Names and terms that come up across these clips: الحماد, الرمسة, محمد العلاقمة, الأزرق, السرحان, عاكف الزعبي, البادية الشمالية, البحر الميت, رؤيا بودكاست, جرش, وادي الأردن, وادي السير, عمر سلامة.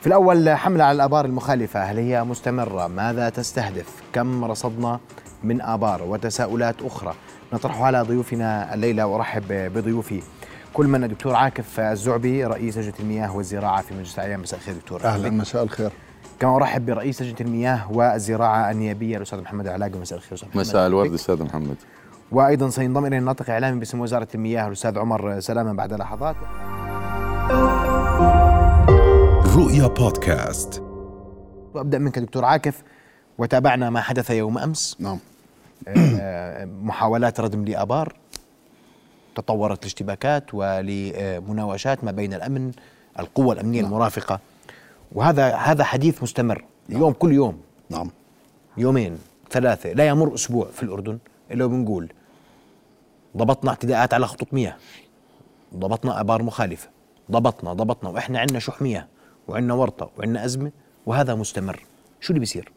في الأول حملة على الآبار المخالفة، هل هي مستمرة؟ ماذا تستهدف؟ كم رصدنا من آبار؟ وتساؤلات أخرى نطرحها على ضيوفنا الليلة. أرحب بضيوفي كل من الدكتور عاكف الزعبي رئيس لجنة المياه والزراعة في مجلس الأعيان. مساء الخير دكتور. أهلا. مساء الخير. كما أرحب برئيس لجنة المياه والزراعة النيابية الأستاذ محمد العلاقمة. مساء الخير. مساء الورد أستاذ محمد. وأيضا سينضم إلينا ناطق إعلامي باسم وزارة المياه الأستاذ عمر سلامة بعد لحظات. رؤيا بودكاست. وأبدأ منك دكتور عاكف، وتابعنا ما حدث يوم أمس. نعم. محاولات ردم لآبار تطورت لاشتباكات ولمناوشات ما بين الأمن، القوى الأمنية نعم. المرافقة، وهذا حديث مستمر اليوم نعم. كل يوم نعم، يومين ثلاثة، لا يمر أسبوع في الأردن إلا بنقول ضبطنا اعتداءات على خطوط مياه، ضبطنا آبار مخالفة، ضبطنا، وإحنا عندنا شح مياه وعندنا ورطة وعندنا أزمة، وهذا مستمر. شو اللي بيصير؟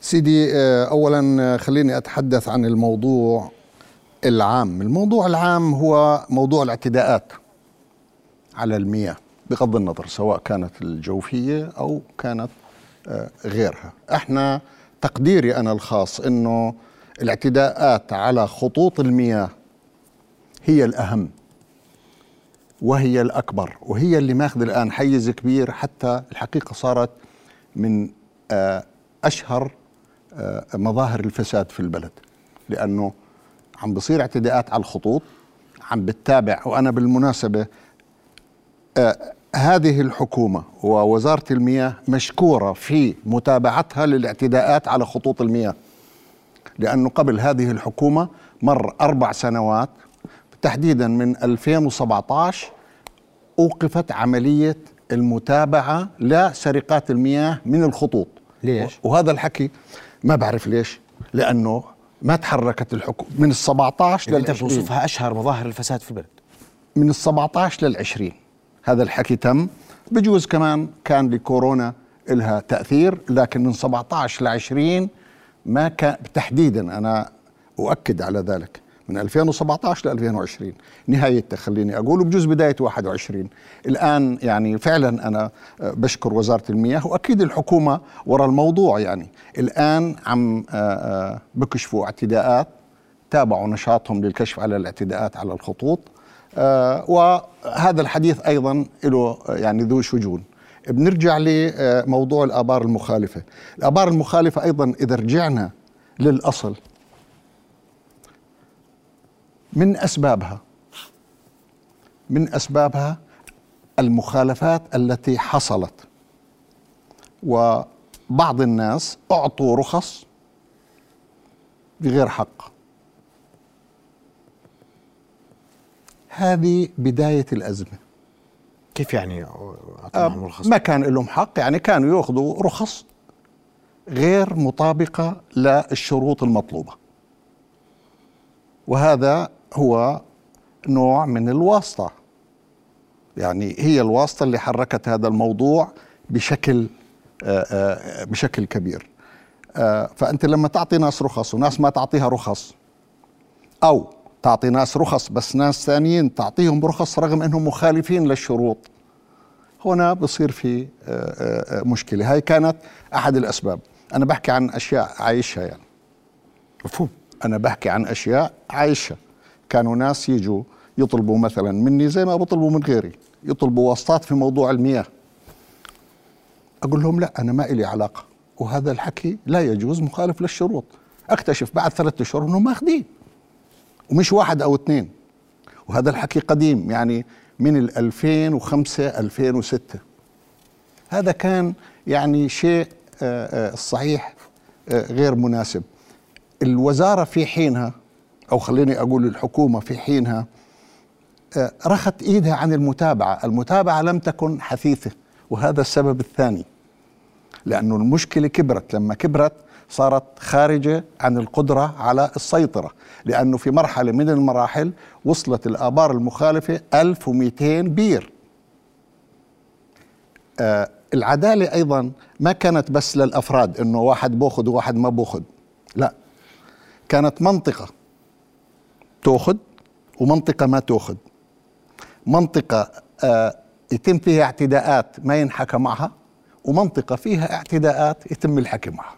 سيدي أولا خليني أتحدث عن الموضوع العام. الموضوع العام هو موضوع الاعتداءات على المياه بغض النظر سواء كانت الجوفية أو كانت غيرها. احنا تقديري أنا الخاص أنه الاعتداءات على خطوط المياه هي الأهم وهي الأكبر، وهي اللي ماخذ الآن حيز كبير، حتى الحقيقة صارت من أشهر مظاهر الفساد في البلد، لأنه عم بصير اعتداءات على الخطوط. عم بتابع، وأنا بالمناسبة هذه الحكومة ووزارة المياه مشكورة في متابعتها للاعتداءات على خطوط المياه، لأنه قبل هذه الحكومة مر 4 سنوات تحديدا من 2017 أوقفت عملية المتابعة لسرقات المياه من الخطوط. ليش؟ وهذا الحكي ما بعرف ليش، لأنه ما تحركت الحكومة من 17 لل 20. أنت بتوصفها أشهر مظاهر الفساد في البلد. من 17 لل 20 هذا الحكي تم، بجوز كمان كان لكورونا إلها تأثير، لكن من 17 ل 20 ما كان تحديدا، أنا أؤكد على ذلك، من 2017 ل 2020 نهايتها، خليني أقول، وبجوز بداية 21. الآن يعني فعلا أنا بشكر وزارة المياه وأكيد الحكومة وراء الموضوع. يعني الآن عم بكشفوا اعتداءات، تابعوا نشاطهم للكشف على الاعتداءات على الخطوط، وهذا الحديث أيضا له يعني ذو شجون. بنرجع لموضوع الآبار المخالفة. الآبار المخالفة أيضا إذا رجعنا للأصل من أسبابها المخالفات التي حصلت، وبعض الناس أعطوا رخص بغير حق. هذه بداية الأزمة. كيف يعني أعطوهم رخص؟ ما كان لهم حق، يعني كانوا يأخذوا رخص غير مطابقة للشروط المطلوبة، وهذا هو نوع من الواسطة. يعني هي الواسطة اللي حركت هذا الموضوع بشكل كبير. فأنت لما تعطي ناس رخص وناس ما تعطيها رخص، أو تعطي ناس رخص بس ناس ثانيين تعطيهم رخص رغم أنهم مخالفين للشروط، هنا بصير في مشكلة. هاي كانت أحد الأسباب. أنا بحكي عن أشياء عايشها، يعني مفهوم. أنا بحكي عن أشياء عايشة. كانوا ناس يجوا يطلبوا مثلا مني زي ما بطلبوا من غيري، يطلبوا واسطات في موضوع المياه، أقول لهم لا، أنا ما إلي علاقة، وهذا الحكي لا يجوز، مخالف للشروط. أكتشف بعد 3 أشهر أنهم ماخدين، ومش 1 أو 2، وهذا الحكي قديم، يعني من 2005 2006. هذا كان يعني شيء صحيح غير مناسب. الوزارة في حينها، أو خليني أقول الحكومة في حينها، رخت إيدها عن المتابعة. المتابعة لم تكن حثيثة، وهذا السبب الثاني، لأنه المشكلة كبرت. لما كبرت صارت خارجة عن القدرة على السيطرة، لأنه في مرحلة من المراحل وصلت الآبار المخالفة 1200 بير. العدالة أيضا ما كانت بس للأفراد، إنه واحد بأخذ وواحد ما بأخذ، لا، كانت منطقة تأخذ ومنطقة ما تأخذ، منطقة يتم فيها اعتداءات ما ينحكى معها، ومنطقة فيها اعتداءات يتم الحكي معها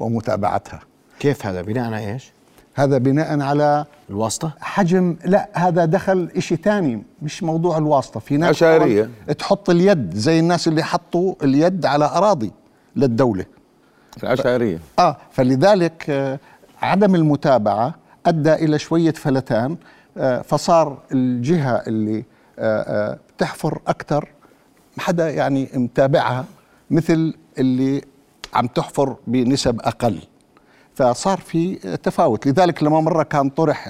ومتابعتها. كيف هذا؟ بناء على إيش؟ هذا بناء على الواسطة؟ حجم، لا هذا دخل إشي تاني، مش موضوع الواسطة. في ناس عشارية تحط اليد زي الناس اللي حطوا اليد على أراضي للدولة العشائرية. فلذلك عدم المتابعة أدى إلى شوية فلتان، فصار الجهة اللي بتحفر أكتر حدا يعني متابعها مثل اللي عم تحفر بنسب أقل، فصار في تفاوت. لذلك لما مرة كان طرح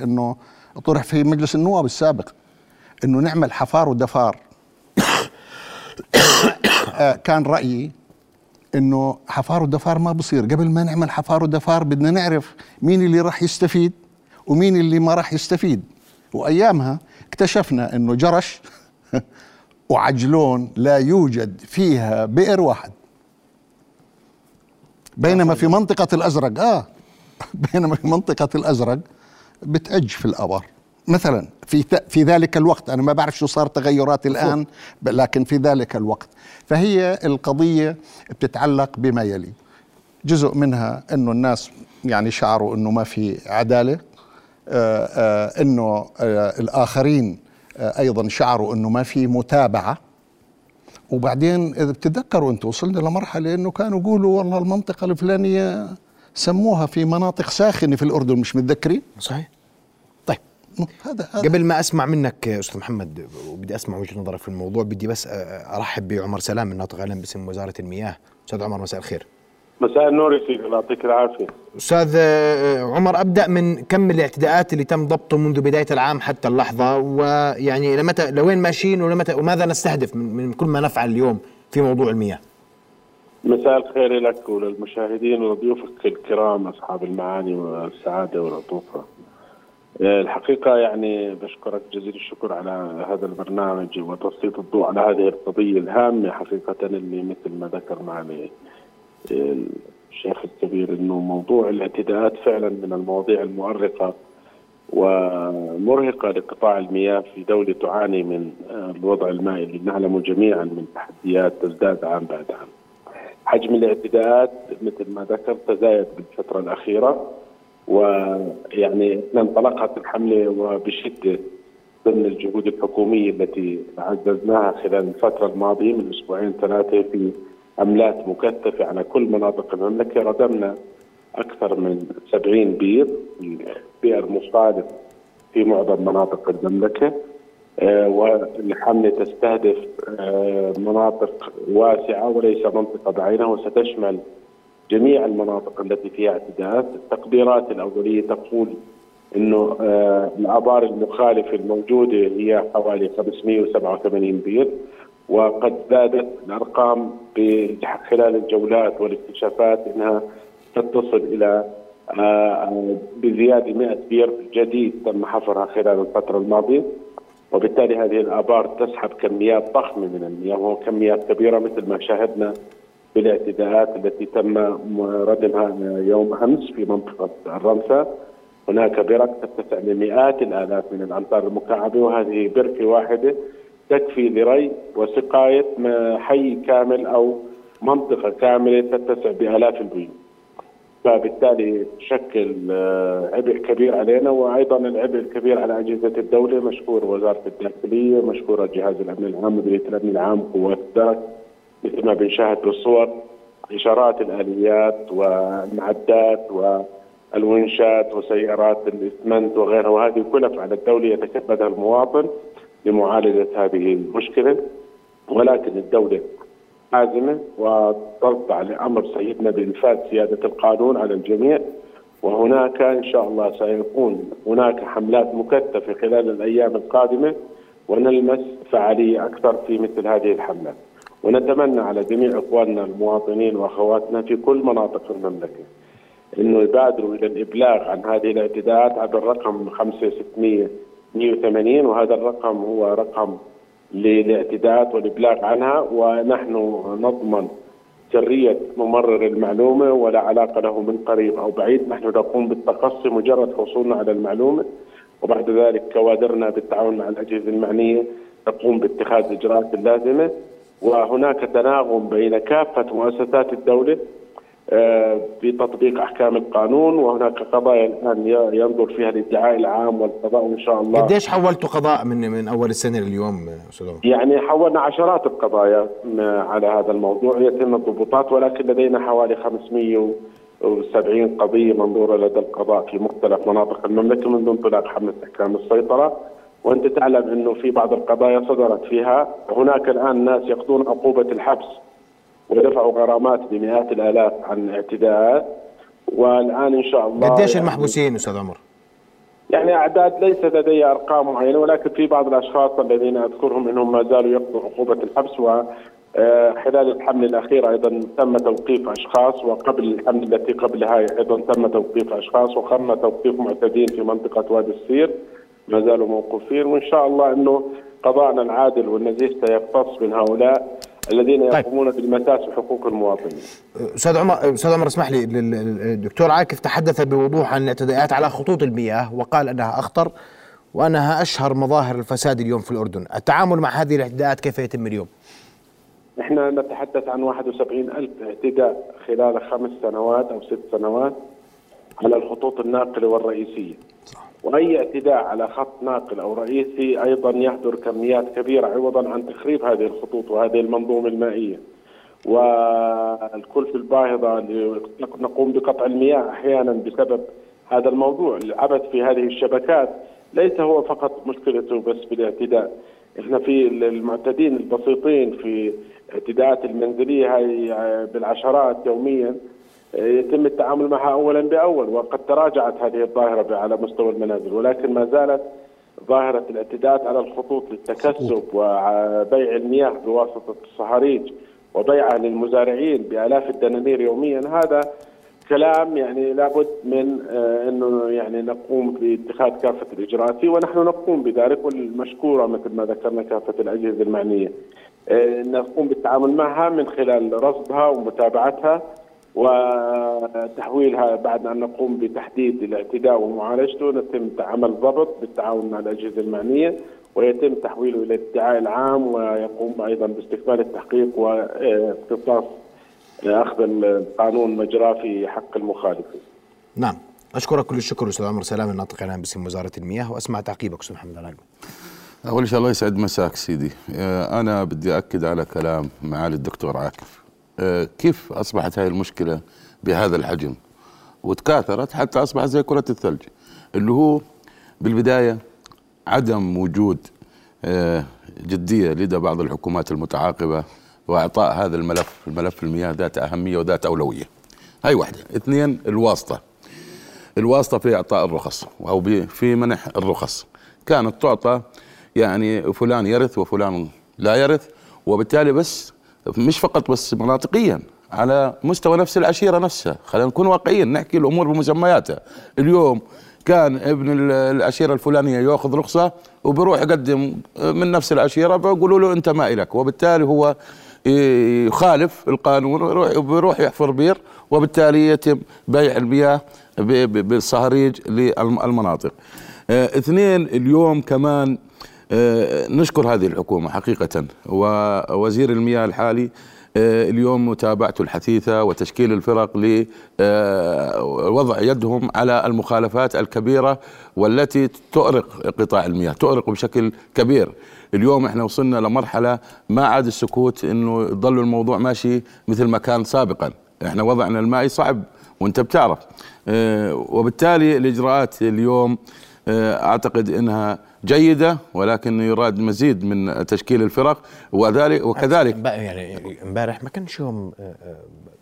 في مجلس النواب السابق أنه نعمل حفار ودفار كان رأيي أنه حفار ودفار ما بصير. قبل ما نعمل حفار ودفار بدنا نعرف مين اللي راح يستفيد ومين اللي ما راح يستفيد. وأيامها اكتشفنا أنه جرش وعجلون لا يوجد فيها بئر واحد، بينما في منطقة الأزرق بتأج في الأبار مثلا في ذلك الوقت. أنا ما بعرف شو صار تغيرات الآن، لكن في ذلك الوقت. فهي القضية بتتعلق بما يلي، جزء منها أنه الناس يعني شعروا أنه ما في عدالة، أنه الآخرين أيضا شعروا أنه ما في متابعة. وبعدين إذا بتتذكروا أنتوا وصلنا لمرحلة أنه كانوا يقولوا والله المنطقة الفلانية سموها في مناطق ساخنة في الأردن، مش متذكرين؟ صحيح. طيب هذا قبل ما أسمع منك أستاذ محمد، وبدي أسمع وجهة نظرك في الموضوع، بدي بس أرحب بعمر سلامة الناطق الآن باسم وزارة المياه. أستاذ عمر مساء الخير. مساء النور يا سيدي، الله يعطيك العافية. أستاذ عمر، أبدأ من كم الاعتداءات اللي تم ضبطه منذ بداية العام حتى اللحظة، ويعني لمتى، لوين ماشيين، ولمتى، وماذا نستهدف من كل ما نفعل اليوم في موضوع المياه؟ مساء الخير لك وللمشاهدين وضيوفك الكرام أصحاب المعاني والسعادة والعطوفة. الحقيقة يعني بشكرك جزيل الشكر على هذا البرنامج وتسليط الضوء على هذه القضية الهامة حقيقة، اللي مثل ما ذكر معنا الشيخ الكبير انه موضوع الاعتداءات فعلا من المواضيع المؤرقه ومرهقه لقطاع المياه في دوله تعاني من الوضع المائي اللي نعلمه جميعا من تحديات تزداد عام بعد عام. حجم الاعتداءات مثل ما ذكرت تزايد بالفتره الاخيره، ويعني انطلقت الحمله وبشده ضمن الجهود الحكوميه التي عززناها خلال الفتره الماضيه من اسبوعين ثلاثه في عملات مكثفة على كل مناطق المملكة. ردمنا أكثر من 70 بئر مصادف في معظم مناطق المملكة، والحملة تستهدف مناطق واسعة وليس منطقة بعينها، وستشمل جميع المناطق التي فيها اعتداءات. التقديرات الأولية تقول أنه الآبار المخالفة الموجودة هي حوالي 587 بئر، وقد زادت الأرقام خلال الجولات والاكتشافات أنها تتصل إلى بزيادة 100 بئر جديد تم حفرها خلال الفترة الماضية. وبالتالي هذه الآبار تسحب كميات ضخمة من المياه، وهو كميات كبيرة مثل ما شاهدنا بالاعتداءات التي تم ردمها يوم أمس في منطقة الرمسة. هناك برك تتسع لمئات الآلاف من الأمتار المكعبة، وهذه بركة واحدة تكفي لري وسقاية حي كامل أو منطقة كاملة تتسع بآلاف البيوت. فبالتالي تشكل عبء كبير علينا، وأيضا العبء الكبير على أجهزة الدولة. مشكور وزارة الداخلية، مشكورة جهاز الأمن العام، مديرية الأمن العام، قوات الدرك مثل ما بنشاهد بالصور، إشارات الآليات والمعدات والونشات وسيارات الإسمنت وغيرها، وهذه كلف على الدولة يتكبدها المواطن لمعالجة هذه المشكلة. ولكن الدولة عازمة وترضى لأمر سيدنا بإنفاذ سيادة القانون على الجميع، وهناك إن شاء الله سيكون هناك حملات مكثفة خلال الأيام القادمة، ونلمس فعالية أكثر في مثل هذه الحملات. ونتمنى على جميع إخواننا المواطنين وأخواتنا في كل مناطق المملكة أنه يبادروا إلى الإبلاغ عن هذه الاعتداءات عبر الرقم 5680، وهذا الرقم هو رقم للاعتداءات والإبلاغ عنها، ونحن نضمن سرية ممرر المعلومة ولا علاقة له من قريب أو بعيد. نحن نقوم بالتقصي مجرد حصولنا على المعلومة، وبعد ذلك كوادرنا بالتعاون مع الأجهزة المعنية تقوم باتخاذ الإجراءات اللازمة، وهناك تناغم بين كافة مؤسسات الدولة في تطبيق أحكام القانون. وهناك قضايا الآن ينظر فيها الادعاء العام والقضاء إن شاء الله. قديش حولتوا قضاء من أول السنة لليوم أستاذ؟ يعني حولنا عشرات القضايا على هذا الموضوع، يتم الضبطات، ولكن لدينا حوالي 570 قضية منظورة لدى القضاء في مختلف مناطق المملكة منذ انطلاق حملة إحكام السيطرة. وأنت تعلم أنه في بعض القضايا صدرت فيها هناك الآن ناس يقضون عقوبة الحبس ودفعوا غرامات بمئات الآلاف عن اعتداءات، والآن إن شاء الله. قديش يعني المحبوسين أستاذ عمر؟ يعني أعداد ليس لدي أرقام معينة، ولكن في بعض الأشخاص الذين أذكرهم أنهم ما زالوا يقضوا عقوبة الحبس، وخلال الحملة الأخيرة أيضا تم توقيف أشخاص، وقبل الحملة التي قبلها أيضا تم توقيف أشخاص، وتم توقيف معتدين في منطقة وادي السير ما زالوا موقوفين. وإن شاء الله أنه قضاءنا العادل والنزيه سيقتص من هؤلاء الذين يقومون بالمساس بحقوق المواطنين. أستاذ عمر اسمح لي، الدكتور عاكف تحدث بوضوح عن الاعتداءات على خطوط المياه وقال أنها أخطر وأنها أشهر مظاهر الفساد اليوم في الأردن. التعامل مع هذه الاعتداءات كيف يتم اليوم؟ نحن نتحدث عن 71,000 اعتداء خلال 5 سنوات أو 6 سنوات على الخطوط الناقلة والرئيسية. صح. وأي اعتداء على خط ناقل أو رئيسي أيضا يهدر كميات كبيرة عوضا عن تخريب هذه الخطوط وهذه المنظومة المائية، والكلفة الباهظة نقوم بقطع المياه أحيانا بسبب هذا الموضوع. العبث في هذه الشبكات ليس هو فقط مشكلته بس بالاعتداء، إحنا في المعتدين البسيطين في اعتداءات المنزلية هاي بالعشرات يوميا يتم التعامل معها أولا بأول، وقد تراجعت هذه الظاهرة على مستوى المنازل، ولكن ما زالت ظاهرة الاعتداءات على الخطوط للتكسب وبيع المياه بواسطة الصهاريج وبيعها للمزارعين بآلاف الدنانير يوميا. هذا كلام يعني لابد من أنه يعني نقوم باتخاذ كافة الإجراءات فيه، ونحن نقوم بذلك، والمشكورة مثل ما ذكرنا كافة الأجهزة المعنية نقوم بالتعامل معها من خلال رصدها ومتابعتها وتحويلها. بعد أن نقوم بتحديد الاعتداء ومعالجته يتم عمل ضبط بالتعاون مع الأجهزة المعنية، ويتم تحويله إلى الادعاء العام، ويقوم أيضا باستكمال التحقيق واقتصاص أخذ القانون مجراه في حق المخالفين. نعم، أشكرك كل الشكر أستاذ عمر سلامة الناطق العام باسم وزارة المياه، وأسمع تعقيبك أستاذ محمد العلاقمة. أول شيء الله يسعد مساك سيدي. أنا بدي أكد على كلام معالي الدكتور عاكف، كيف أصبحت هاي المشكلة بهذا الحجم وتكاثرت حتى أصبحت زي كرة الثلج، اللي هو بالبداية عدم وجود جدية لدى بعض الحكومات المتعاقبة وإعطاء هذا الملف المياه ذات أهمية وذات أولوية. هاي واحدة. اثنين، الواسطة في إعطاء الرخص أو في منح الرخص، كانت تعطى يعني فلان يرث وفلان لا يرث، وبالتالي بس مش فقط بس مناطقيا على مستوى نفس العشيرة نفسها. خلينا نكون واقعيين، نحكي الأمور بمسمياتها. اليوم كان ابن العشيرة الفلانية يأخذ رخصة وبروح يقدم من نفس العشيرة بيقولوا له أنت ما إلك، وبالتالي هو يخالف القانون وبروح يحفر بير، وبالتالي يتم بيع المياه بالصهريج للمناطق. اثنين، اليوم كمان نشكر هذه الحكومة حقيقة، ووزير المياه الحالي اليوم متابعته الحثيثة وتشكيل الفرق لوضع يدهم على المخالفات الكبيرة والتي تؤرق قطاع المياه، تؤرق بشكل كبير. اليوم احنا وصلنا لمرحلة ما عاد السكوت انه يضل الموضوع ماشي مثل ما كان سابقا. احنا وضعنا المائي صعب وانت بتعرف، وبالتالي الإجراءات اليوم أعتقد أنها جيدة، ولكن يراد مزيد من تشكيل الفرق. وكذلك يعني امبارح ما كانش يوم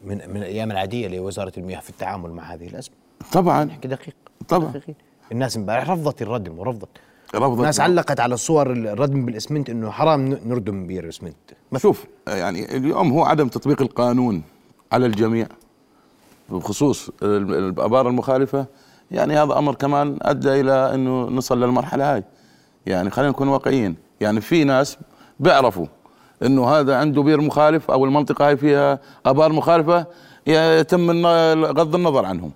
من الأيام العادية لوزارة المياه في التعامل مع هذه الأزمة. طبعا نحكي دقيق، طبعا دقيق. الناس امبارح رفضت الردم ورفضت الناس علقت على الصور الردم بالإسمنت، إنه حرام نردم بالإسمنت. شوف يعني اليوم هو عدم تطبيق القانون على الجميع بخصوص الآبار المخالفة، يعني هذا أمر كمان أدى إلى أنه نصل للمرحلة هاي. يعني خلينا نكون واقعيين، يعني في ناس بيعرفوا أنه هذا عنده بير مخالف أو المنطقة هاي فيها آبار مخالفة، يتم غض النظر عنهم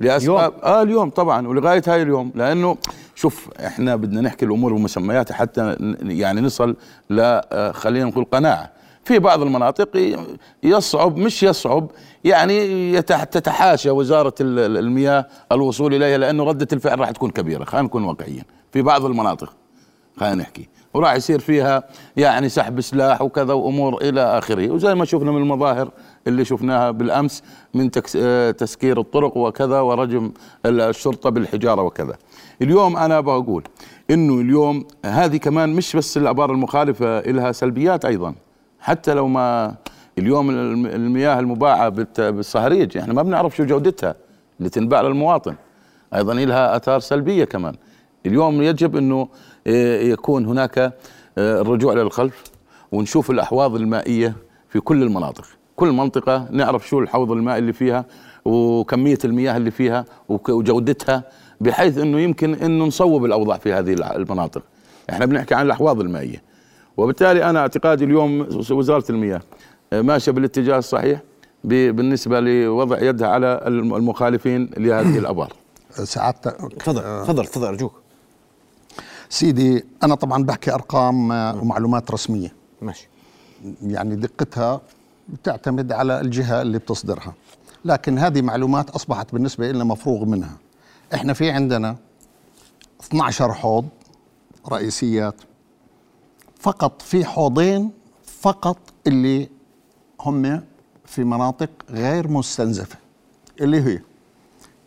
لأسباب اليوم طبعا ولغاية هاي اليوم، لأنه شوف احنا بدنا نحكي الامور بمسمياتها حتى يعني نصل خلينا نقول قناعه. في بعض المناطق يصعب يعني تتحاشى وزارة المياه الوصول إليها، لأنه ردة الفعل راح تكون كبيرة. خلينا نكون واقعيين، في بعض المناطق خلينا نحكي وراح يصير فيها يعني سحب سلاح وكذا وأمور إلى آخره، وزي ما شفنا من المظاهر اللي شفناها بالأمس من تسكير الطرق وكذا ورجم الشرطة بالحجارة وكذا. اليوم أنا بقول إنه اليوم هذه كمان مش بس الآبار المخالفة إلها سلبيات أيضا، حتى لو ما اليوم المياه المباعة بالصهريج احنا ما بنعرف شو جودتها اللي تنباع للمواطن، ايضا لها اثار سلبية كمان. اليوم يجب انه يكون هناك الرجوع للخلف ونشوف الاحواض المائية في كل المناطق، كل منطقة نعرف شو الحوض المائي اللي فيها وكمية المياه اللي فيها وجودتها، بحيث انه يمكن انه نصوب الاوضاع في هذه المناطق. احنا بنحكي عن الاحواض المائية، وبالتالي أنا اعتقادي اليوم وزارة المياه ماشية بالاتجاه الصحيح بالنسبة لوضع يدها على المخالفين لهذه الأبار. سعادتك تفضل أرجوك سيدي. أنا طبعا بحكي أرقام ومعلومات رسمية، ماشي، يعني دقتها بتعتمد على الجهة اللي بتصدرها، لكن هذه معلومات أصبحت بالنسبة لنا مفروغ منها. إحنا في عندنا 12 حوض رئيسيات، فقط في حوضين فقط اللي هم في مناطق غير مستنزفة، اللي هي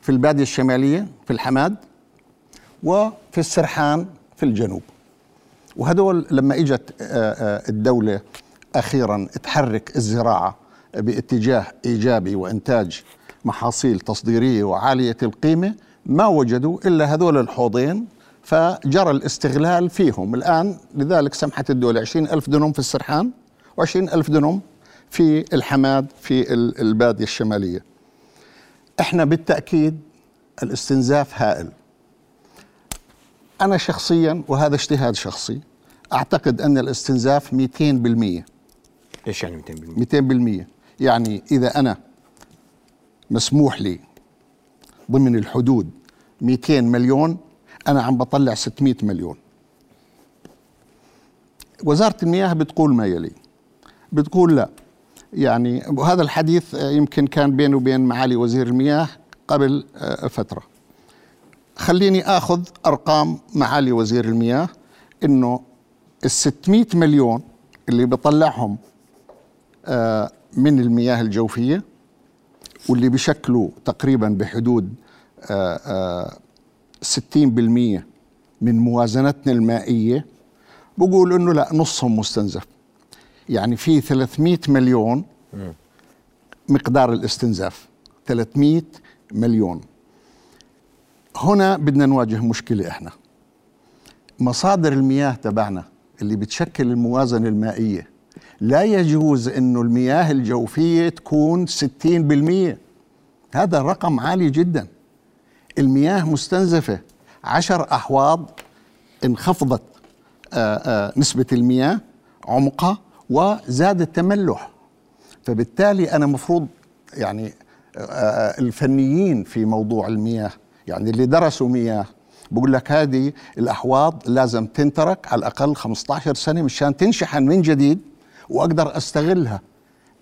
في البادية الشمالية في الحماد وفي السرحان في الجنوب. وهدول لما اجت الدولة أخيرا تحرك الزراعة باتجاه إيجابي وإنتاج محاصيل تصديرية وعالية القيمة، ما وجدوا إلا هذول الحوضين، فجرى الاستغلال فيهم الآن. لذلك سمحت الدولة 20,000 دنم في السرحان و20,000 دنم في الحماد في البادية الشمالية. احنا بالتأكيد الاستنزاف هائل. أنا شخصيا، وهذا اجتهاد شخصي، أعتقد أن الاستنزاف 200%. إيش يعني 200%؟ 200% يعني إذا أنا مسموح لي ضمن الحدود 200 مليون أنا عم بطلع 600 مليون. وزارة المياه بتقول ما يلي، بتقول لا، يعني وهذا الحديث يمكن كان بيني وبين معالي وزير المياه قبل فترة. خليني آخذ أرقام معالي وزير المياه، إنه ال600 مليون اللي بطلعهم من المياه الجوفية واللي بشكلوا تقريبا بحدود 60% من موازنتنا المائية، بقول إنه لا، نصهم مستنزف. يعني في 300 مليون مقدار الاستنزاف، 300 مليون. هنا بدنا نواجه مشكلة. إحنا مصادر المياه تبعنا اللي بتشكل الموازنة المائية، لا يجوز إنه المياه الجوفية تكون 60%. هذا رقم عالي جداً. المياه مستنزفة، 10 أحواض انخفضت نسبة المياه عمقها وزاد التملح. فبالتالي أنا مفروض يعني الفنيين في موضوع المياه، يعني اللي درسوا مياه، بقول لك هذه الأحواض لازم تنترك على الأقل 15 سنة مشان تنشحن من جديد وأقدر أستغلها.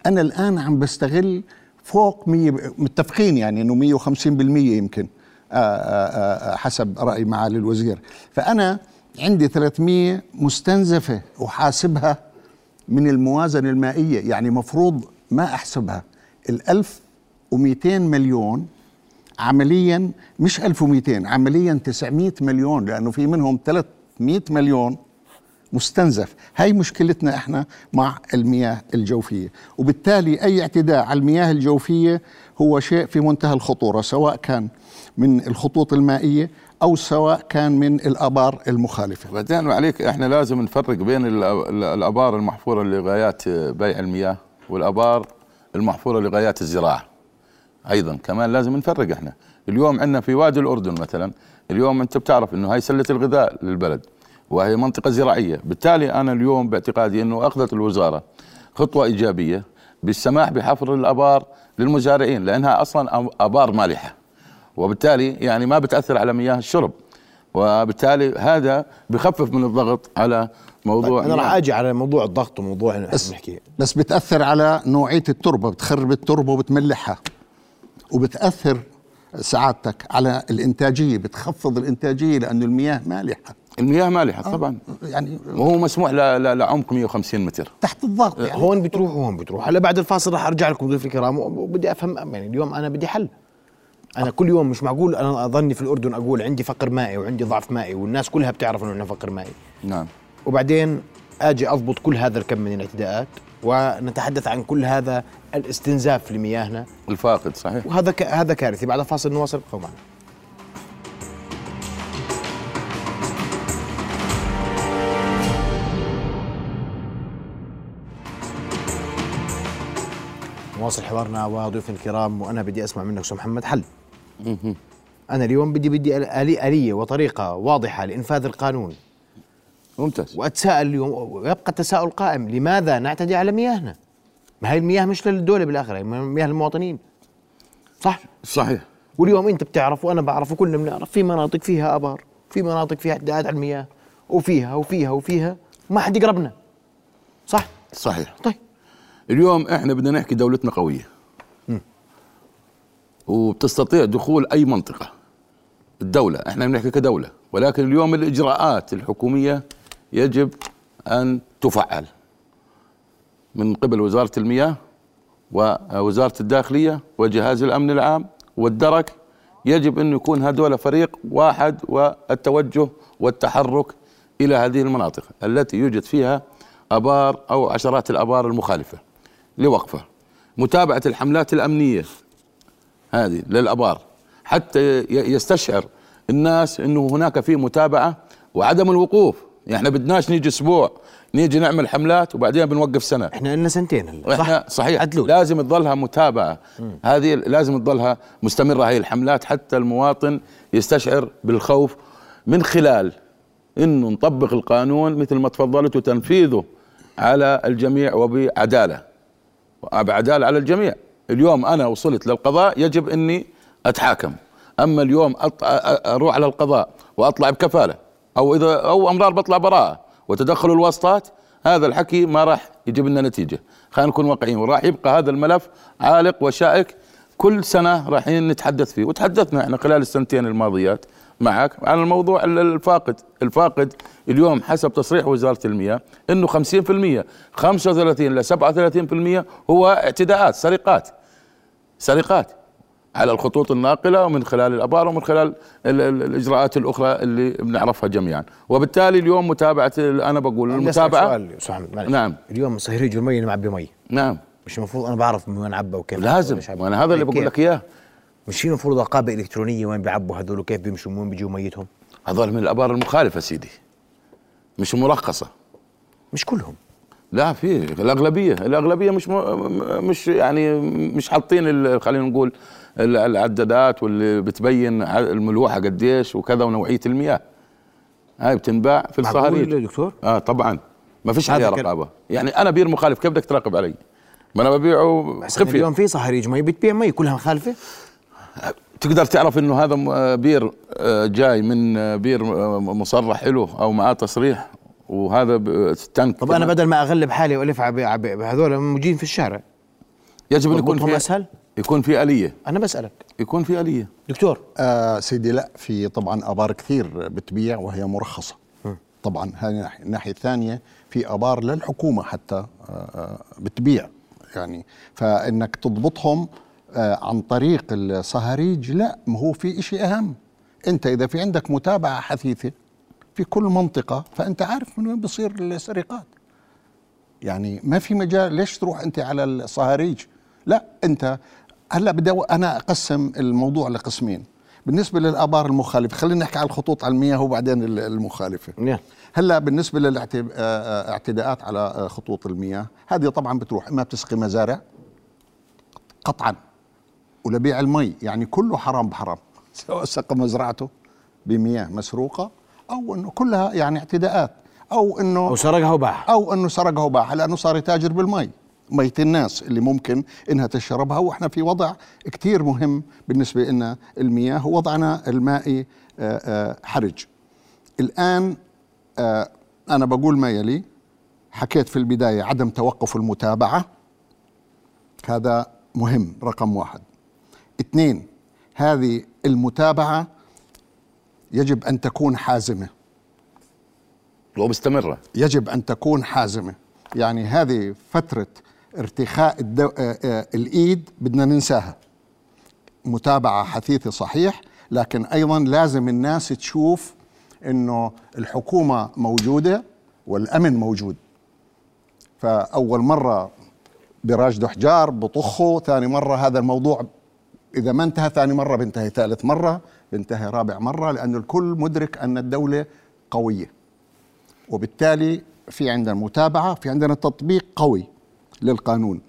أنا الآن عم بستغل فوق 100، متفقين يعني أنه 150% يمكن حسب رأي معالي الوزير. فأنا عندي 300 مستنزفة وحاسبها من الموازنة المائية، يعني مفروض ما أحسبها. 1200 مليون عمليا، مش 1200 عمليا 900 مليون، لأنه في منهم 300 مليون مستنزف. هاي مشكلتنا احنا مع المياه الجوفية، وبالتالي أي اعتداء على المياه الجوفية هو شيء في منتهى الخطورة، سواء كان من الخطوط المائية أو سواء كان من الآبار المخالفة. بعدين عليك، احنا لازم نفرق بين الآبار المحفورة لغايات بيع المياه والآبار المحفورة لغايات الزراعة. أيضا كمان لازم نفرق. احنا اليوم عندنا في وادي الأردن مثلا، اليوم انت بتعرف انه هاي سلة الغذاء للبلد وهي منطقة زراعية. بالتالي أنا اليوم باعتقادي أنه أخذت الوزارة خطوة إيجابية بالسماح بحفر الأبار للمزارعين، لأنها أصلا أبار مالحة، وبالتالي يعني ما بتأثر على مياه الشرب. وبالتالي هذا بخفف من الضغط على موضوع. طيب أنا راح أجي على موضوع الضغط وموضوع نحكي، بس بتأثر على نوعية التربة، بتخرب التربة وبتملحها، وبتأثر سعادتك على الإنتاجية، بتخفض الإنتاجية لأنه المياه مالحة. المياه مالحة طبعا، يعني وهو مسموح لعمق 150 متر تحت الضغط. يعني هون بتروح وهون بتروح. هلا بعد الفاصل راح أرجع لكم ضيوف الكرام، وبدي أفهم يعني اليوم أنا بدي حل. أنا كل يوم مش معقول أنا أظني في الأردن أقول عندي فقر مائي وعندي ضعف مائي، والناس كلها بتعرف إنه فقر مائي. نعم. وبعدين أجي أضبط كل هذا الكم من الاعتداءات، ونتحدث عن كل هذا الاستنزاف لمياهنا الفاقد. صحيح. وهذا هذا كارثي. بعد فاصل نواصل، ابقوا معنا. نواصل حوارنا وضيوفنا الكرام، وأنا بدي أسمع منك أستاذ محمد حل. أنا اليوم بدي آلية وطريقة واضحة لإنفاذ القانون. ممتاز. وأتساءل اليوم، يبقى التساؤل قائم، لماذا نعتدي على مياهنا؟ ما هي المياه مش للدولة بالآخر، هي مياه المواطنين. صح؟ صحيح. واليوم أنت بتعرف وأنا بعرف وكلنا بنعرف في مناطق فيها آبار، في مناطق فيها اعتداءات على المياه، وفيها وفيها وفيها ما حد يقربنا. صح؟ صحيح. طيب اليوم إحنا بدنا نحكي دولتنا قوية وبتستطيع دخول أي منطقة. الدولة إحنا بنحكي كدولة، ولكن اليوم الإجراءات الحكومية يجب أن تفعل من قبل وزارة المياه ووزارة الداخلية وجهاز الأمن العام والدرك. يجب أن يكون هذول فريق واحد، والتوجه والتحرك إلى هذه المناطق التي يوجد فيها أبار أو عشرات الأبار المخالفة لوقفة، متابعة الحملات الأمنية هذه للأبار حتى يستشعر الناس أنه هناك في متابعة وعدم الوقوف. يعني احنا بدناش نيجي اسبوع نيجي نعمل حملات وبعدين بنوقف سنه. احنا لنا سنتين هلا. صح؟ صحيح. عدلول. لازم تضلها متابعه. هذه لازم تضلها مستمره هي الحملات، حتى المواطن يستشعر بالخوف، من خلال انه نطبق القانون مثل ما تفضلت وتنفيذه على الجميع وبعداله. بعداله على الجميع. اليوم انا وصلت للقضاء يجب اني اتحاكم، اما اليوم اروح على القضاء واطلع بكفاله، أو إذا أو أمرار بطلع براءة وتدخل الواسطات، هذا الحكي ما راح يجيب لنا نتيجة. خلينا نكون واقعيين، وراح يبقى هذا الملف عالق وشائك كل سنة رايحين نتحدث فيه. وتحدثنا احنا خلال السنتين الماضيات معك عن الموضوع الفاقد. الفاقد اليوم حسب تصريح وزارة المياه إنه 50%، 35 إلى 37% هو اعتداءات، سرقات على الخطوط الناقلة ومن خلال الأبار ومن خلال الإجراءات الأخرى اللي بنعرفها جميعا. وبالتالي اليوم متابعة، أنا بقول المتابعة. نعم. اليوم صهريج المي نعبي مي. نعم. مش المفروض أنا بعرف من وين عبى وكيف؟ لازم. وأنا هذا اللي بقول لك إياه. مش هي المفروض رقابة إلكترونية وين بيعبوا هذول وكيف بيمشوا وين بيجوا ميتهم؟ هذول من الأبار المخالفة سيدي، مش مرخصة. مش كلهم. لا، في الأغلبية مش يعني مش حاطين، خلينا نقول، العدادات واللي بتبين الملوحه قديش وكذا ونوعيه المياه. هاي بتنباع في الصهاريج. معقول دكتور؟ طبعا ما فيش عليها رقابه. يعني انا بير مخالف كيف بدك تراقب علي؟ ما انا ببيعه خفي. اليوم في صهاريج مي بتبيع مي كلها مخالفه. تقدر تعرف انه هذا بير جاي من بير مصرح له او معاه تصريح، وهذا التنك. طب انا بدل ما اغلب حالي والف هذول موجودين في الشارع، يجب ان يكون اسهل، يكون في آلية. أنا بسألك، يكون في آلية دكتور. سيدي لا، في طبعا أبار كثير بتبيع وهي مرخصة. طبعا هاي الناحية الثانية، في أبار للحكومة حتى بتبيع، يعني فإنك تضبطهم عن طريق الصهاريج لا. ما هو في إشي أهم، أنت إذا في عندك متابعة حثيثة في كل منطقة فأنت عارف من وين بصير السرقات. يعني ما في مجال، ليش تروح أنت على الصهاريج؟ لا، أنت هلا بدي انا اقسم الموضوع لقسمين. بالنسبه للابار المخالفه، خلينا نحكي على الخطوط على المياه وبعدين المخالفه. هلا بالنسبه للاعتداءات على خطوط المياه، هذه طبعا بتروح اما بتسقي مزارع قطعا ولبيع المي، يعني كله حرام بحرام، سواء سقى مزرعته بمياه مسروقه او انه كلها يعني اعتداءات، او انه سرقها وباعها لانه صار يتاجر بالمي، ميت الناس اللي ممكن إنها تشربها. وإحنا في وضع كتير مهم بالنسبة لنا المياه، ووضعنا المائي حرج. الآن أنا بقول ما يلي. حكيت في البداية عدم توقف المتابعة، هذا مهم رقم واحد. 2، هذه المتابعة يجب أن تكون حازمة ومستمرة، يجب أن تكون حازمة. يعني هذه فترة ارتخاء الإيد بدنا ننساها. متابعة حثيثة صحيح، لكن أيضا لازم الناس تشوف إنه الحكومة موجودة والأمن موجود. فأول مرة براجدوا حجار بطخوا، ثاني مرة هذا الموضوع إذا ما انتهى ثاني مرة بنتهي، ثالث مرة بنتهي، رابع مرة، لأن الكل مدرك أن الدولة قوية. وبالتالي في عندنا متابعة، في عندنا تطبيق قوي للقانون.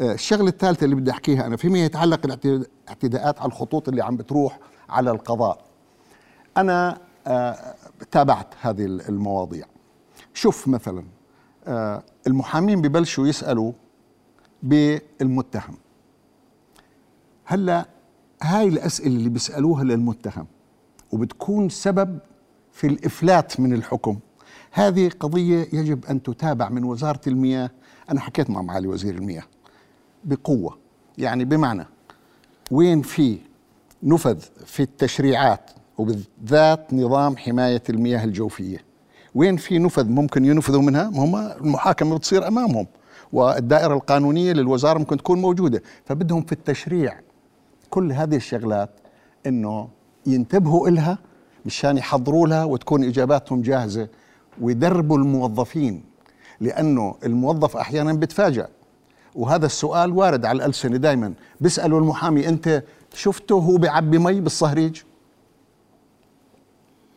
الشغلة الثالثة اللي بدي أحكيها أنا فيما يتعلق الاعتداءات على الخطوط اللي عم بتروح على القضاء. أنا تابعت هذه المواضيع. شوف مثلا المحامين ببلشوا يسألوا بالمتهم. هلا هاي الأسئلة اللي بيسألوها للمتهم وبتكون سبب في الإفلات من الحكم، هذه قضية يجب أن تتابع من وزارة المياه. أنا حكيت مع معالي وزير المياه بقوة، يعني بمعنى وين في نفذ في التشريعات وبالذات نظام حماية المياه الجوفية، وين في نفذ ممكن ينفذوا منها، هم المحاكمة بتصير أمامهم والدائرة القانونية للوزارة ممكن تكون موجودة، فبدهم في التشريع كل هذه الشغلات إنه ينتبهوا إلها مشان يحضروا لها وتكون إجاباتهم جاهزة، ويدربوا الموظفين، لأنه الموظف أحيانا بتفاجأ. وهذا السؤال وارد على الألسنة دايما، بيسألوا المحامي أنت شفته هو بيعبي مي بالصهريج؟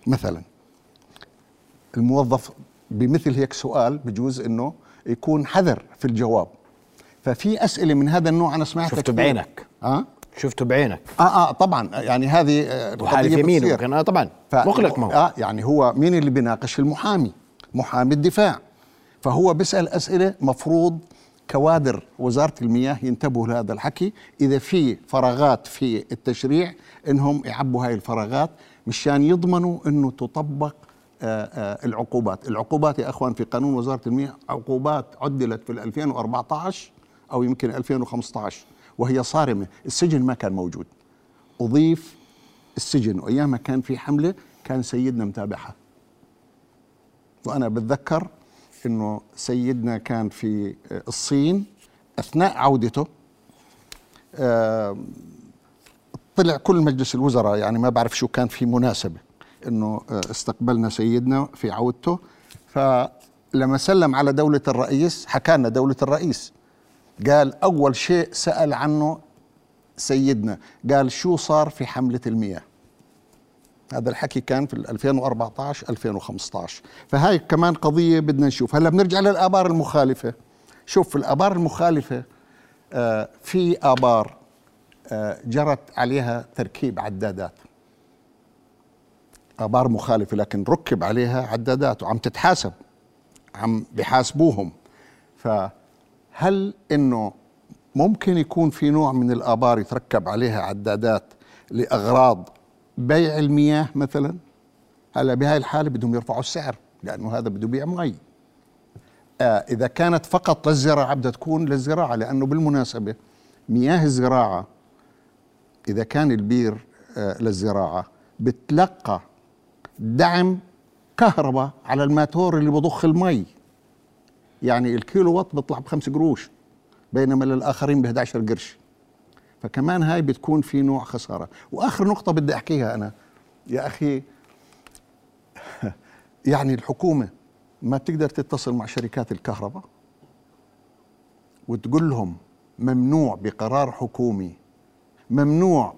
مثلا الموظف بمثل هيك سؤال بجوز إنه يكون حذر في الجواب. ففي أسئلة من هذا النوع أنا سمعتها. شفته بعينك؟ شفته بعينك. طبعا يعني هذه وحالف يمين ممكن. طبعا مقلق. ما هو يعني هو مين اللي بيناقش؟ المحامي، محامي الدفاع، فهو بيسأل أسئلة مفروض كوادر وزارة المياه ينتبهوا لهذا الحكي. إذا في فراغات في التشريع إنهم يعبوا هاي الفراغات مشان يضمنوا إنه تطبق العقوبات. العقوبات يا أخوان في قانون وزارة المياه عقوبات عدلت في 2014 أو يمكن 2015 وهي صارمة. السجن ما كان موجود، أضيف السجن، وأيامها كان في حملة كان سيدنا متابعها، وأنا بتذكر إنه سيدنا كان في الصين أثناء عودته طلع كل مجلس الوزراء، يعني ما بعرف شو كان في مناسبة إنه استقبلنا سيدنا في عودته، فلما سلم على دولة الرئيس حكالنا دولة الرئيس، قال أول شيء سأل عنه سيدنا قال شو صار في حملة المياه. هذا الحكي كان في 2014-2015. فهاي كمان قضية بدنا نشوف. هلأ بنرجع للآبار المخالفة. شوف الآبار المخالفة، في آبار جرت عليها تركيب عدادات، آبار مخالفة لكن ركب عليها عدادات وعم تتحاسب، عم بيحاسبوهم. فهل إنه ممكن يكون في نوع من الآبار يتركب عليها عدادات لأغراض بيع المياه مثلا؟ هلا بهاي الحالة بدهم يرفعوا السعر لأنه هذا بده يبيع مي. إذا كانت فقط للزراعة بدها تكون للزراعة، لأنه بالمناسبة مياه الزراعة إذا كان البير للزراعة بتلقى دعم كهرباء على الماتور اللي بضخ المي، يعني الكيلو وات بيطلع ب5 قروش بينما للآخرين ب11 قرش، فكمان هاي بتكون في نوع خسارة. وآخر نقطة بدي أحكيها أنا يا أخي، يعني الحكومة ما بتقدر تتصل مع شركات الكهرباء وتقول لهم ممنوع بقرار حكومي ممنوع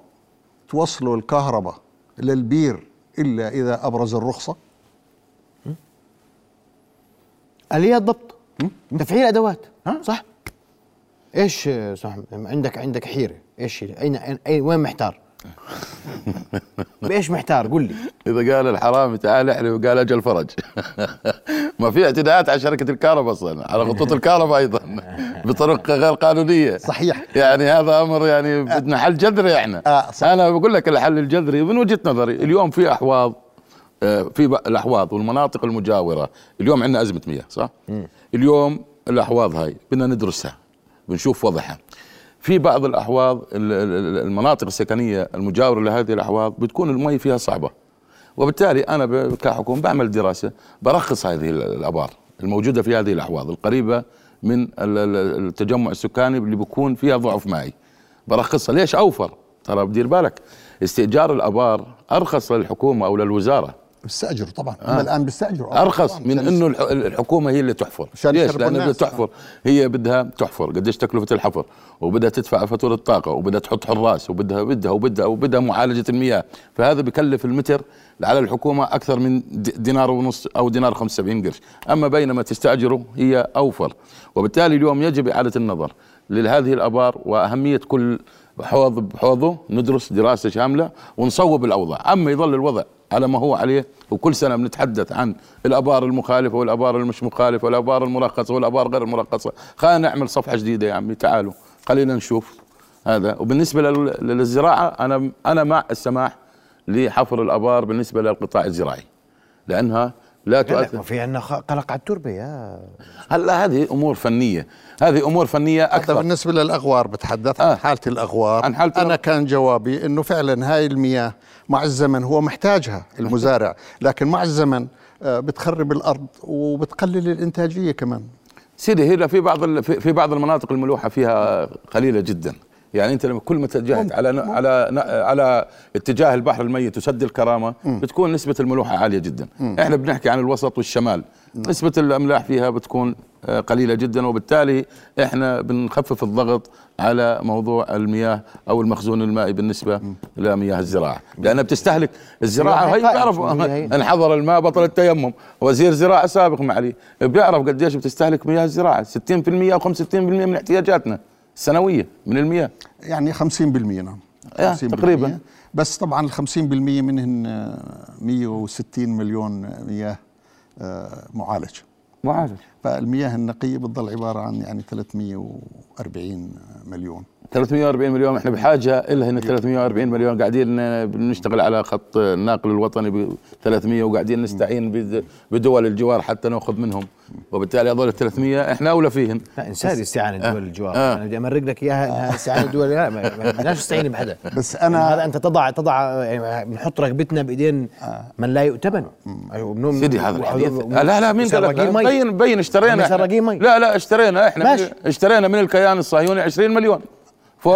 توصلوا الكهرباء للبير إلا إذا أبرز الرخصة. آليات ضبط، تفعيل أدوات، صح؟ ايش صح؟ عندك حيره، ايش اين وين محتار؟ بايش محتار؟ قل لي. اذا قال الحرامي تعال احلف وقال اجل فرج. ما في اعتداءات على شركه الكهرباء اصلا، على خطوط الكهرباء ايضا بطرق غير قانونيه. صحيح، يعني هذا امر يعني بدنا حل جذري. احنا انا بقول لك الحل الجذري من وجهه نظري اليوم في احواض في الأحواض والمناطق المجاورة. اليوم عندنا أزمة مياه صح؟ اليوم الأحواض هاي بدنا ندرسها، بنشوف وضعها. في بعض الأحواض المناطق السكنية المجاورة لهذه الأحواض بتكون المي فيها صعبة، وبالتالي أنا كحكومة بعمل دراسة برخص هذه الأبار الموجودة في هذه الأحواض القريبة من التجمع السكاني اللي بيكون فيها ضعف مائي، برخصها. ليش؟ أوفر. ترى بدير بالك استئجار الأبار أرخص للحكومة أو للوزارة، بيستأجر طبعا. الآن بيستأجر أرخص طبعاً من إنه الحكومة هي اللي تحفر. ليش؟ لأن بدها تحفر، هي بدها تحفر. قديش تكلفة الحفر؟ وبدها تدفع فاتورة الطاقة، وبدها تحط حراس، وبدها بدها وبدها وبدها معالجة المياه. فهذا بكلف المتر على الحكومة أكثر من دينار ونص أو دينار 75 قرش، أما بينما تستأجره هي أوفر. وبالتالي اليوم يجب إعادة النظر لهذه الأبار وأهمية كل حوض بحوضه، ندرس دراسة شاملة ونصوب الأوضاع. أما يظل الوضع على ما هو عليه، وكل سنة بنتحدث عن الأبار المخالفة والأبار المش مخالفة والأبار المرخصة والأبار غير المرخصة، خلينا نعمل صفحة جديدة يا عمي، تعالوا خلينا نشوف هذا. وبالنسبة للزراعة أنا مع السماح لحفر الأبار بالنسبة للقطاع الزراعي، لأنها لا تؤثر. ما في عندنا قلق على التربة يا هلا. هذه أمور فنية، هذه أمور فنية أكثر. بالنسبة للأغوار بتحدث عن حالة الأغوار. عن حالة أنا كان جوابي إنه فعلا هاي المياه مع الزمن هو محتاجها المزارع، لكن مع الزمن بتخرب الأرض وبتقلل الإنتاجية كمان. سيدي هنا في بعض المناطق الملوحة فيها قليلة جدا. يعني انت لما كل ما تتجهت على اتجاه البحر الميت وسد الكرامه بتكون نسبه الملوحه عاليه جدا. احنا بنحكي عن الوسط والشمال، نسبه الاملاح فيها بتكون قليله جدا، وبالتالي احنا بنخفف الضغط على موضوع المياه او المخزون المائي بالنسبه لمياه الزراعه، لانها بتستهلك الزراعه. هي بيعرف انحضر الماء بطل التيمم، وزير زراعه سابق معلي بيعرف قديش بتستهلك مياه الزراعه، 60% او 65% من احتياجاتنا السنوية من المياه، يعني 50%. نعم 50% تقريبا. بس طبعا 50% منهن 160 مليون مياه معالج. فالمياه النقية بتضل عبارة عن يعني 340 مليون. 340 مليون احنا بحاجة إلها. 340 مليون قاعدين بنشتغل على خط الناقل الوطني ب 300، وقاعدين نستعين بدول الجوار حتى نأخذ منهم، وبالتالي هذول 300 احنا أولى فيهن. انسى استعانة دول الجوار. أنا بدي أمرق لك إياها استعانة دول. لا ما بدناش نستعين بحدا. بس أنا هذا أنت تضع يعني بنحط رقبتنا بإيدين من لا يؤتمن. سيدي هذا الحديث لا مين قال لك؟ بين اشترينا. لا اشترينا احنا، اشترينا من الكيان الصهيوني 20 مليون.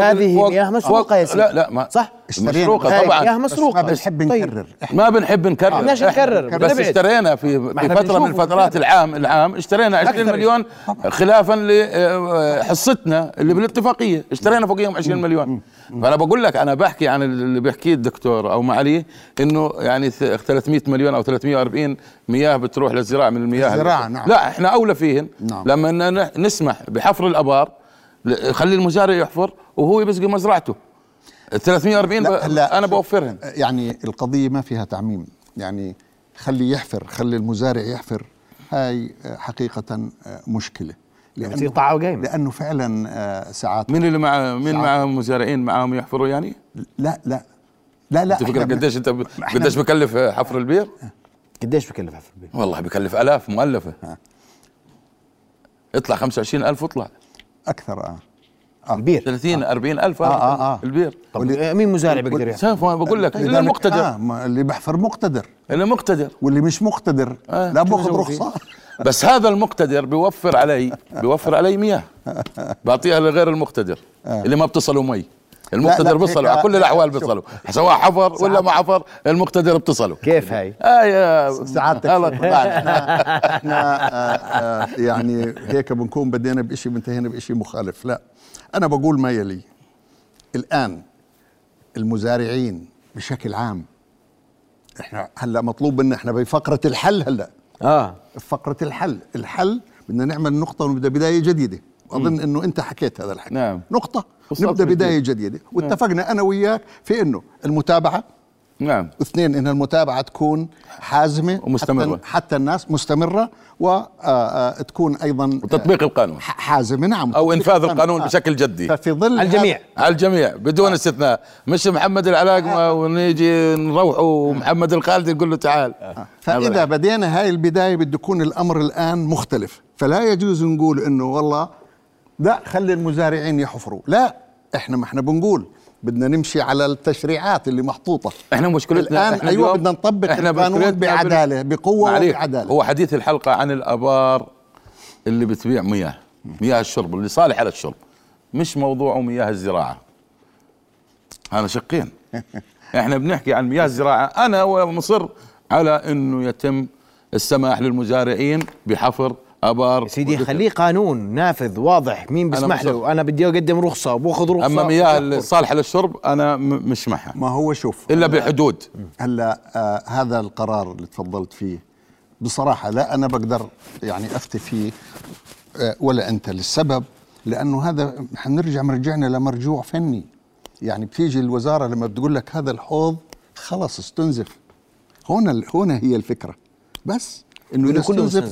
هذه مياه مسروقة يا سيدي. لا صح، مسروقة طبعا، مياه مسروقة. ما بنحب نكرر. ما بنحب نكرر، بس اشترينا في فترة من فترات العام اشترينا 20 مليون خلافا لحصتنا اللي بالاتفاقية، اشترينا فوقيهم 20 مليون. فأنا بقول لك، أنا بحكي عن اللي بحكيه الدكتور أو معاليه، إنه يعني 300 مليون أو 340 مياه بتروح للزراعة من المياه الزراعة. نعم لا احنا أولى فيهن. لما نسمح بحفر الأبار خلي المزارع يحفر وهو بسقي مزرعته. 340 أنا بوفرهم. يعني القضية ما فيها تعميم، يعني خلي يحفر، خلي المزارع يحفر. هاي حقيقة مشكلة، لأنه فعلا ساعات من اللي مع مزارعين معهم يحفروا يعني. لا تفكر قديش انت قديش بكلف حفر البير؟ قديش بكلف حفر البير؟ والله بكلف آلاف مؤلفة. اطلع 25,000 اطلع أكثر. البير 30-40 ألف. البير. طب مين مزارع بيقدر يحفر؟ بقول لك اللي مقتدر. اللي بحفر مقتدر، اللي مقتدر، واللي مش مقتدر لا باخذ رخصة. بس هذا المقتدر بيوفر علي مياه بعطيها لغير المقتدر اللي ما بتصلوا مي. المقتدر بيصلوا على كل الأحوال، بيصلوا سواء حفر ولا ما حفر، المقتدر بتصلوا. كيف هاي؟ يا سعادتك. احنا يعني هيك بنكون بدينا بشيء وانتهينا بشيء مخالف. لا أنا بقول ما يلي. الآن المزارعين بشكل عام، احنا هلا مطلوب منا، احنا بفقرة الحل هلا. فقرة الحل بدنا نعمل نقطة ونبدأ بداية جديدة. أظن إنه أنت حكيت هذا الحكي. نعم. نقطة نبدأ بداية جديدة. واتفقنا أنا وياك في إنه المتابعة نعم. اثنين، إن المتابعة تكون حازمة ومستمرة حتى الناس مستمرة، وتكون أيضا وتطبيق القانون حازم. نعم، أو إنفاذ القانون بشكل جدي ففي ظل الجميع بدون استثناء. مش محمد العلاقمة ونيجي نروح ومحمد الخالد يقول له تعال. فإذا بدينا هاي البداية بده يكون الأمر الآن مختلف، فلا يجوز نقول إنه والله لا خلي المزارعين يحفروا، لا، إحنا ما إحنا بنقول بدنا نمشي على التشريعات اللي محطوطة. احنا مشكلتنا الآن ايوه بدنا نطبق القانون بعدالة بقوة وبعدالة. هو حديث الحلقة عن الآبار اللي بتبيع مياه، مياه الشرب اللي صالح على الشرب، مش موضوعه مياه الزراعة. هذا شقين. احنا بنحكي عن مياه الزراعة، انا ومصر على انه يتم السماح للمزارعين بحفر يا سيدي، خليه قانون نافذ واضح، مين بسمح له؟ أنا بدي أقدم رخصة وبأخذ رخصة. أما مياه الصالحة للشرب أنا مش معها. ما هو شوف إلا بحدود. هلا هذا القرار اللي تفضلت فيه بصراحة لا أنا بقدر يعني أفتي فيه ولا أنت، للسبب لأنه هذا حنرجع مرجعنا لمرجوع فني. يعني بتيجي الوزارة لما بتقول لك هذا الحوض خلص استنزف، هنا هي الفكرة، بس إنه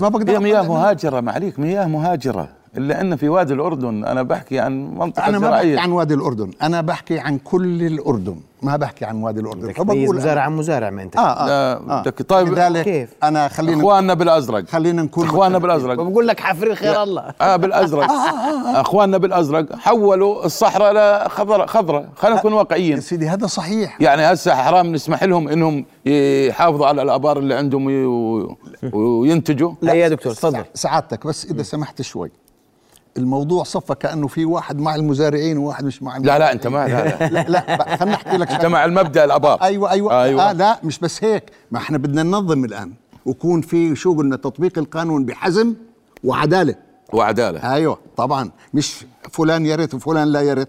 ما بقدر. مياه مهاجرة، ما عليك، مياه مهاجرة اللي عندنا في وادي الأردن. أنا بحكي عن منطقة زراعية، أنا ما بحكي عن وادي الأردن، أنا بحكي عن كل الأردن، ما بحكي عن وادي الأردن. بدك تميز مزارع عن مزارع، ما أنت طيب لذلك كيف؟ أنا خلينا إخواننا بالأزرق، خلينا نكون إخواننا بالأزرق، بقول لك حفري خير الله بالأزرق إخواننا بالأزرق حولوا الصحراء لخضرة، خلينا نكون واقعيين يا سيدي. هذا صحيح، يعني هسه حرام نسمح لهم إنهم يحافظوا على الآبار اللي عندهم وينتجوا. لا يا دكتور تفضل سعادتك، بس إذا سمحت شوي الموضوع صفى كأنه في واحد مع المزارعين وواحد مش مع المزارعين. لا أنت ما لا خلنا نحكي لك أنت مع المبدأ الأبار. أيوة. لا مش بس هيك، ما احنا بدنا ننظم الآن ويكون في شو قلنا تطبيق القانون بحزم وعدالة. أيوة طبعا، مش فلان يرث وفلان لا يرث،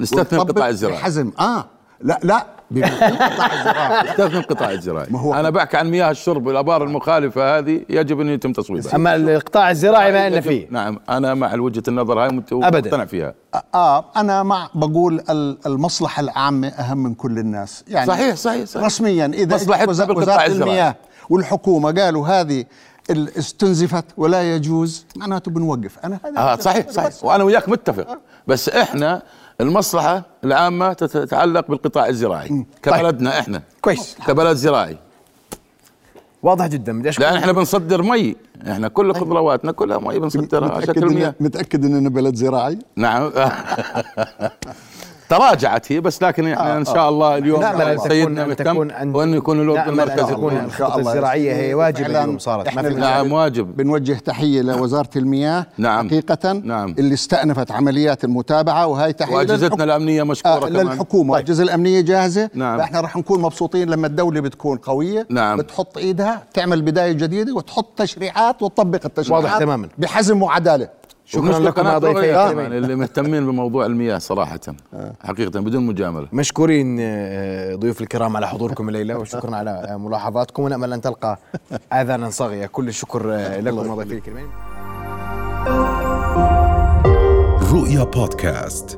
نستثني القطاع الزراعي بحزم. لا تستثني القطاع الزراعي. أنا بحكي عن مياه الشرب والآبار المخالفة، هذه يجب أن يتم تصويبها. أما القطاع الزراعي ما إلنا فيه. نعم أنا مع وجهة النظر هاي مقتنع فيها. أنا مع، بقول المصلحة العامة أهم من كل الناس. يعني صحيح. رسميا إذا وزارة المياه والحكومة قالوا هذه استنزفت ولا يجوز، معناته بنوقف. أنا هذا صحيح وأنا وياك متفق، بس إحنا المصلحة العامة تتعلق بالقطاع الزراعي كبلدنا. طيب. احنا كويس كبلد زراعي واضح جدا، لأن احنا بنصدر مي، احنا كل خضرواتنا كلها مي بنصدرها على شكل مياه. متأكد اننا بلد زراعي؟ نعم تراجعت هي، بس لكن احنا ان شاء الله اليوم سيدنا مهتم وانه يكون الأردن المركز، يكون الخطة الزراعية هي واجب اليوم صارت. نعم واجب. بنوجه تحية لوزارة المياه حقيقة، نعم، اللي استأنفت عمليات المتابعة، وهي تحية واجهزتنا الأمنية مشكورة كمان للحكومة. واجهزة الأمنية جاهزة، فاحنا رح نكون مبسوطين لما الدولة بتكون قوية، بتحط ايدها تعمل بداية جديدة وتحط تشريعات وتطبق التشريعات. واضح تماما، بحزم وعدالة. شكرا لكم يا ضيفين اللي مهتمين بموضوع المياه صراحة حقيقة بدون مجاملة. مشكورين ضيوف الكرام على حضوركم الليلة، وشكرا على ملاحظاتكم، ونأمل أن تلقى آذانا صاغية. كل الشكر لكم يا ضيفين الكرام. رؤيا بودكاست.